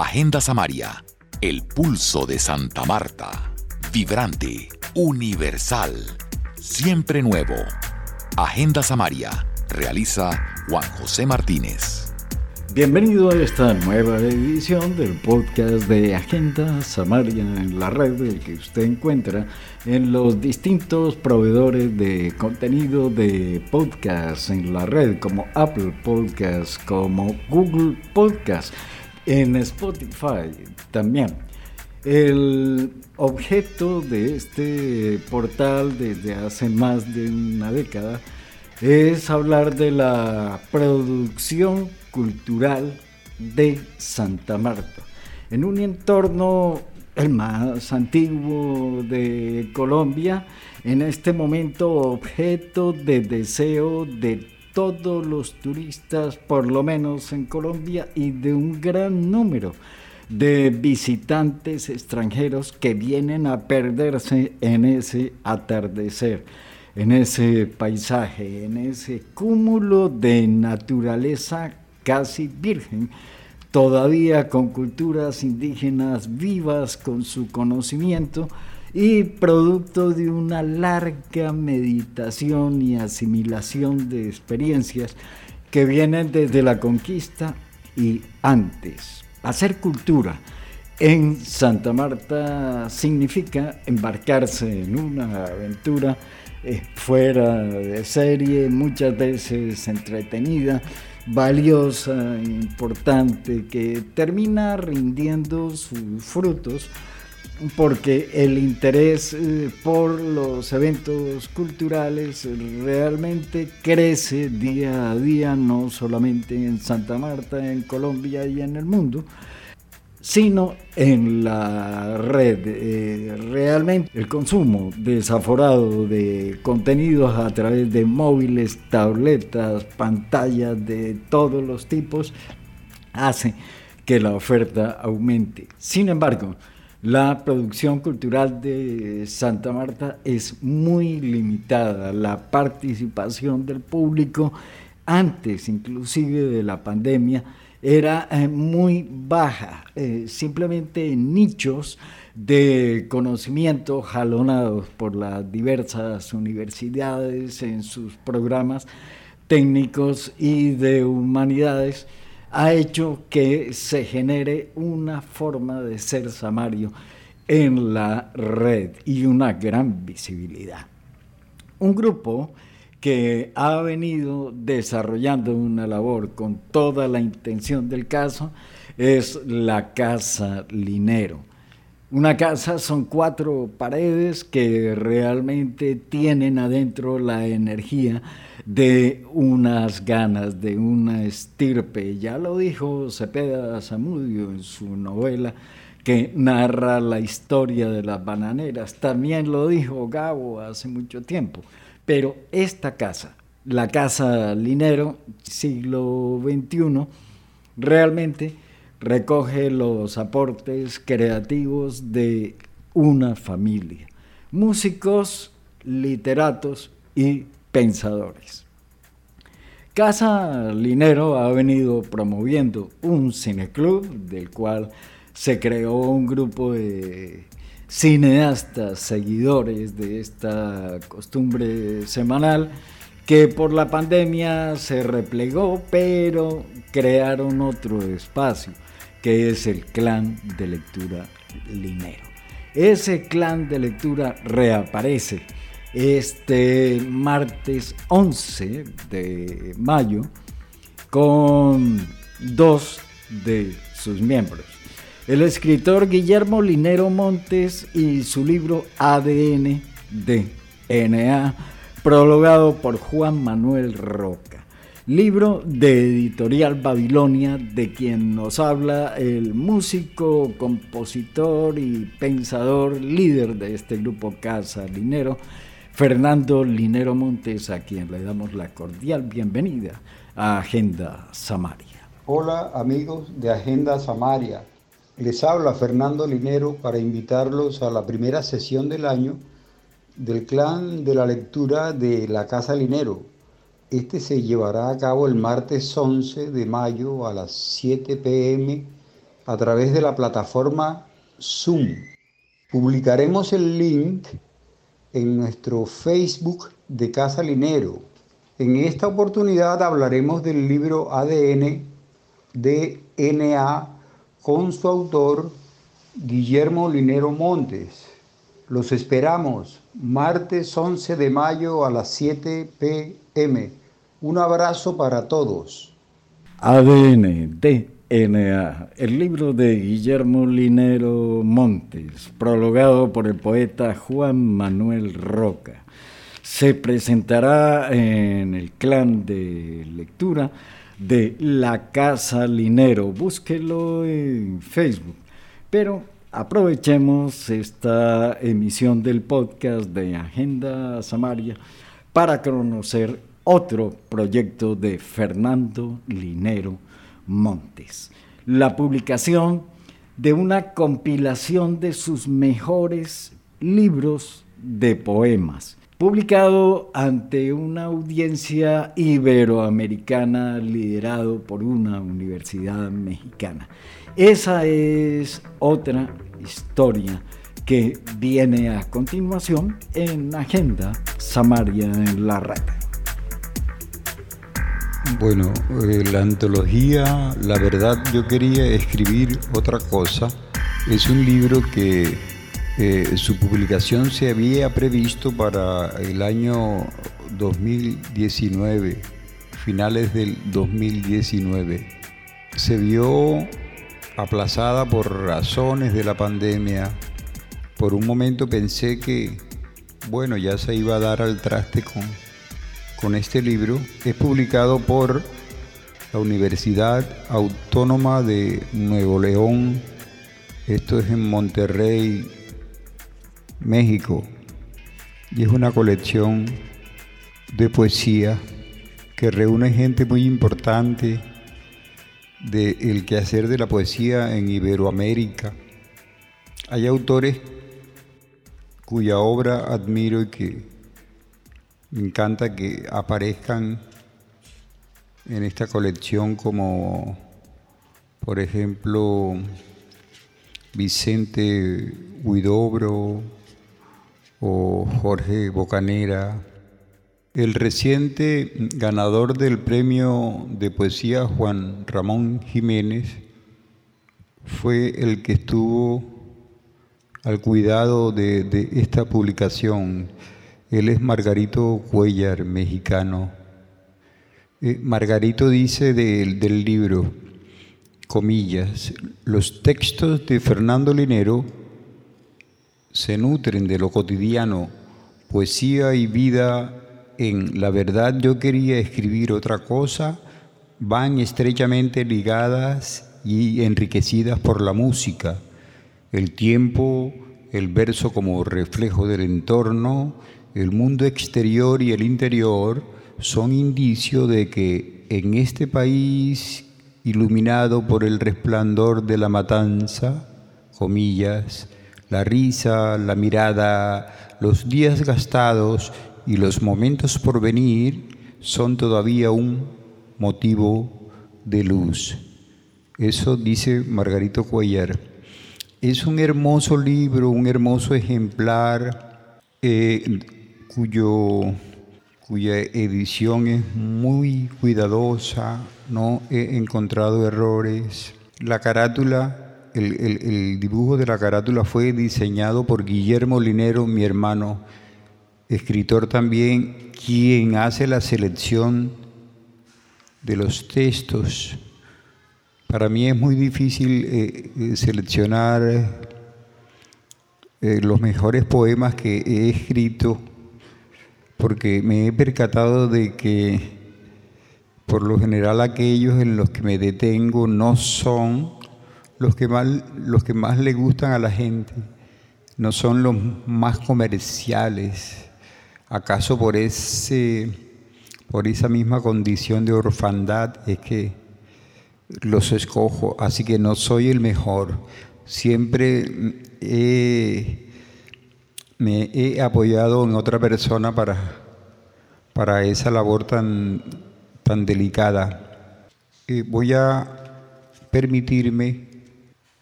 Agenda Samaria, el pulso de Santa Marta. Vibrante, universal, siempre nuevo. Agenda Samaria, realiza Juan José Martínez. Bienvenido a esta nueva edición del podcast de Agenda Samaria en la red, el que usted encuentra en los distintos proveedores de contenido de podcast en la red, como Apple Podcast, como Google Podcast, en Spotify también. El objeto de este portal desde hace más de una década es hablar de la producción cultural de Santa Marta, en un entorno el más antiguo de Colombia, en este momento objeto de deseo de todos los turistas, por lo menos en Colombia, y de un gran número de visitantes extranjeros que vienen a perderse en ese atardecer, en ese paisaje, en ese cúmulo de naturaleza casi virgen, todavía con culturas indígenas vivas, con su conocimiento y producto de una larga meditación y asimilación de experiencias que vienen desde la conquista y antes. Hacer cultura en Santa Marta significa embarcarse en una aventura fuera de serie, muchas veces entretenida, valiosa, importante, que termina rindiendo sus frutos porque el interés por los eventos culturales realmente crece día a día, no solamente en Santa Marta, en Colombia y en el mundo, sino en la red. Realmente el consumo desaforado de contenidos a través de móviles, tabletas, pantallas de todos los tipos, hace que la oferta aumente. Sin embargo, la producción cultural de Santa Marta es muy limitada. La participación del público, antes inclusive de la pandemia, era muy baja, simplemente nichos de conocimiento jalonados por las diversas universidades en sus programas técnicos y de humanidades, ha hecho que se genere una forma de ser samario en la red y una gran visibilidad. Un grupo que ha venido desarrollando una labor con toda la intención del caso es la Casa Linero. Una casa son 4 paredes que realmente tienen adentro la energía de unas ganas, de una estirpe. Ya lo dijo Cepeda Zamudio en su novela que narra la historia de las bananeras. También lo dijo Gabo hace mucho tiempo. Pero esta casa, la Casa Linero, siglo XXI, realmente recoge los aportes creativos de una familia, músicos, literatos y pensadores. Casa Linero ha venido promoviendo un cineclub, del cual se creó un grupo de cineastas, seguidores de esta costumbre semanal, que por la pandemia se replegó, pero crearon otro espacio, que es el Clan de Lectura Linero. Ese Clan de Lectura reaparece este martes 11 de mayo con 2 de sus miembros. El escritor Guillermo Linero Montes y su libro ADN DNA, prologado por Juan Manuel Roca. Libro de Editorial Babilonia, de quien nos habla el músico, compositor y pensador, líder de este grupo Casa Linero, Fernando Linero Montes, a quien le damos la cordial bienvenida a Agenda Samaria. Hola amigos de Agenda Samaria. Les habla Fernando Linero para invitarlos a la primera sesión del año del Clan de la Lectura de la Casa Linero. Este se llevará a cabo el martes 11 de mayo a las 7 p.m. a través de la plataforma Zoom. Publicaremos el link en nuestro Facebook de Casa Linero. En esta oportunidad hablaremos del libro ADN, DNA, con su autor Guillermo Linero Montes. Los esperamos martes 11 de mayo a las 7 p.m. Un abrazo para todos. ADN, DNA, el libro de Guillermo Linero Montes, prologado por el poeta Juan Manuel Roca. Se presentará en el clan de lectura de la Casa Linero. Búsquelo en Facebook. Pero aprovechemos esta emisión del podcast de Agenda Samaria para conocer otro proyecto de Fernando Linero Montes. La publicación de una compilación de sus mejores libros de poemas, publicado ante una audiencia iberoamericana liderado por una universidad mexicana. Esa es otra historia que viene a continuación en Agenda Samaria en la red. Bueno, la antología, la verdad yo quería escribir otra cosa. Es un libro que su publicación se había previsto para el año 2019, finales del 2019. Se vio aplazada por razones de la pandemia. Por un momento pensé que, bueno, ya se iba a dar al traste con este libro. Es publicado por la Universidad Autónoma de Nuevo León. Esto es en Monterrey, México, y es una colección de poesía que reúne gente muy importante del quehacer de la poesía en Iberoamérica. Hay autores cuya obra admiro y que me encanta que aparezcan en esta colección, como por ejemplo Vicente Huidobro o Jorge Bocanera. El reciente ganador del premio de poesía, Juan Ramón Jiménez, fue el que estuvo al cuidado de esta publicación. Él es Margarito Cuellar, mexicano. Margarito dice del libro, comillas, los textos de Fernando Linero se nutren de lo cotidiano, poesía y vida. En la verdad yo quería escribir otra cosa, van estrechamente ligadas y enriquecidas por la música, el tiempo, el verso como reflejo del entorno, el mundo exterior y el interior son indicio de que en este país iluminado por el resplandor de la matanza, comillas, la risa, la mirada, los días gastados y los momentos por venir son todavía un motivo de luz. Eso dice Margarito Cuellar. Es un hermoso libro, un hermoso ejemplar, cuya edición es muy cuidadosa, no he encontrado errores. La carátula, el dibujo de la carátula fue diseñado por Guillermo Linero, mi hermano, escritor también, quien hace la selección de los textos. Para mí es muy difícil seleccionar los mejores poemas que he escrito, porque me he percatado de que por lo general aquellos en los que me detengo no son los que más le gustan a la gente, no son los más comerciales. ¿Acaso por esa misma condición de orfandad es que los escojo? Así que no soy el mejor. Siempre me he apoyado en otra persona para esa labor tan delicada. Voy a permitirme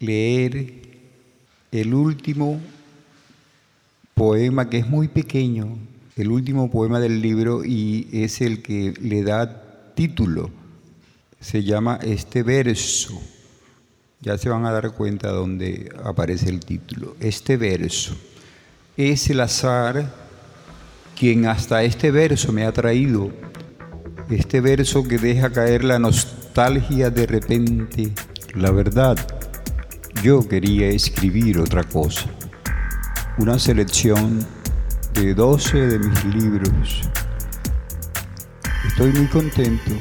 leer el último poema, que es muy pequeño, el último poema del libro, y es el que le da título. Se llama Este verso. Ya se van a dar cuenta dónde aparece el título. Este verso. Es el azar quien hasta este verso me ha traído. Este verso que deja caer la nostalgia de repente. La verdad, yo quería escribir otra cosa. Una selección de 12 de mis libros. Estoy muy contento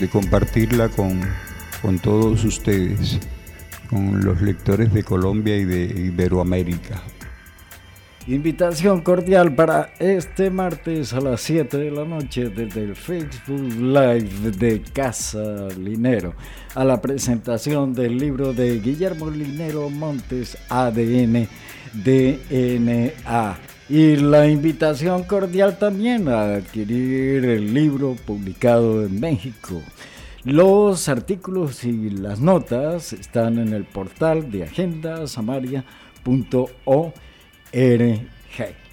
de compartirla con todos ustedes, con los lectores de Colombia y de Iberoamérica. Invitación cordial para este martes a las 7 de la noche desde el Facebook Live de Casa Linero a la presentación del libro de Guillermo Linero Montes, ADN, DNA. Y la invitación cordial también a adquirir el libro publicado en México. Los artículos y las notas están en el portal de agendasamaria.org.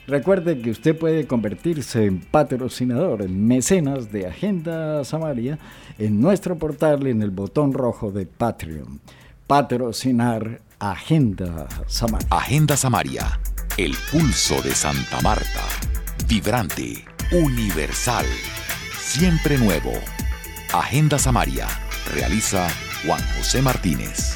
Recuerde que usted puede convertirse en patrocinador, en mecenas de Agenda Samaria en nuestro portal en el botón rojo de Patreon. Patrocinar Agenda Samaria. Agenda Samaria, el pulso de Santa Marta. Vibrante, universal, siempre nuevo. Agenda Samaria, realiza Juan José Martínez.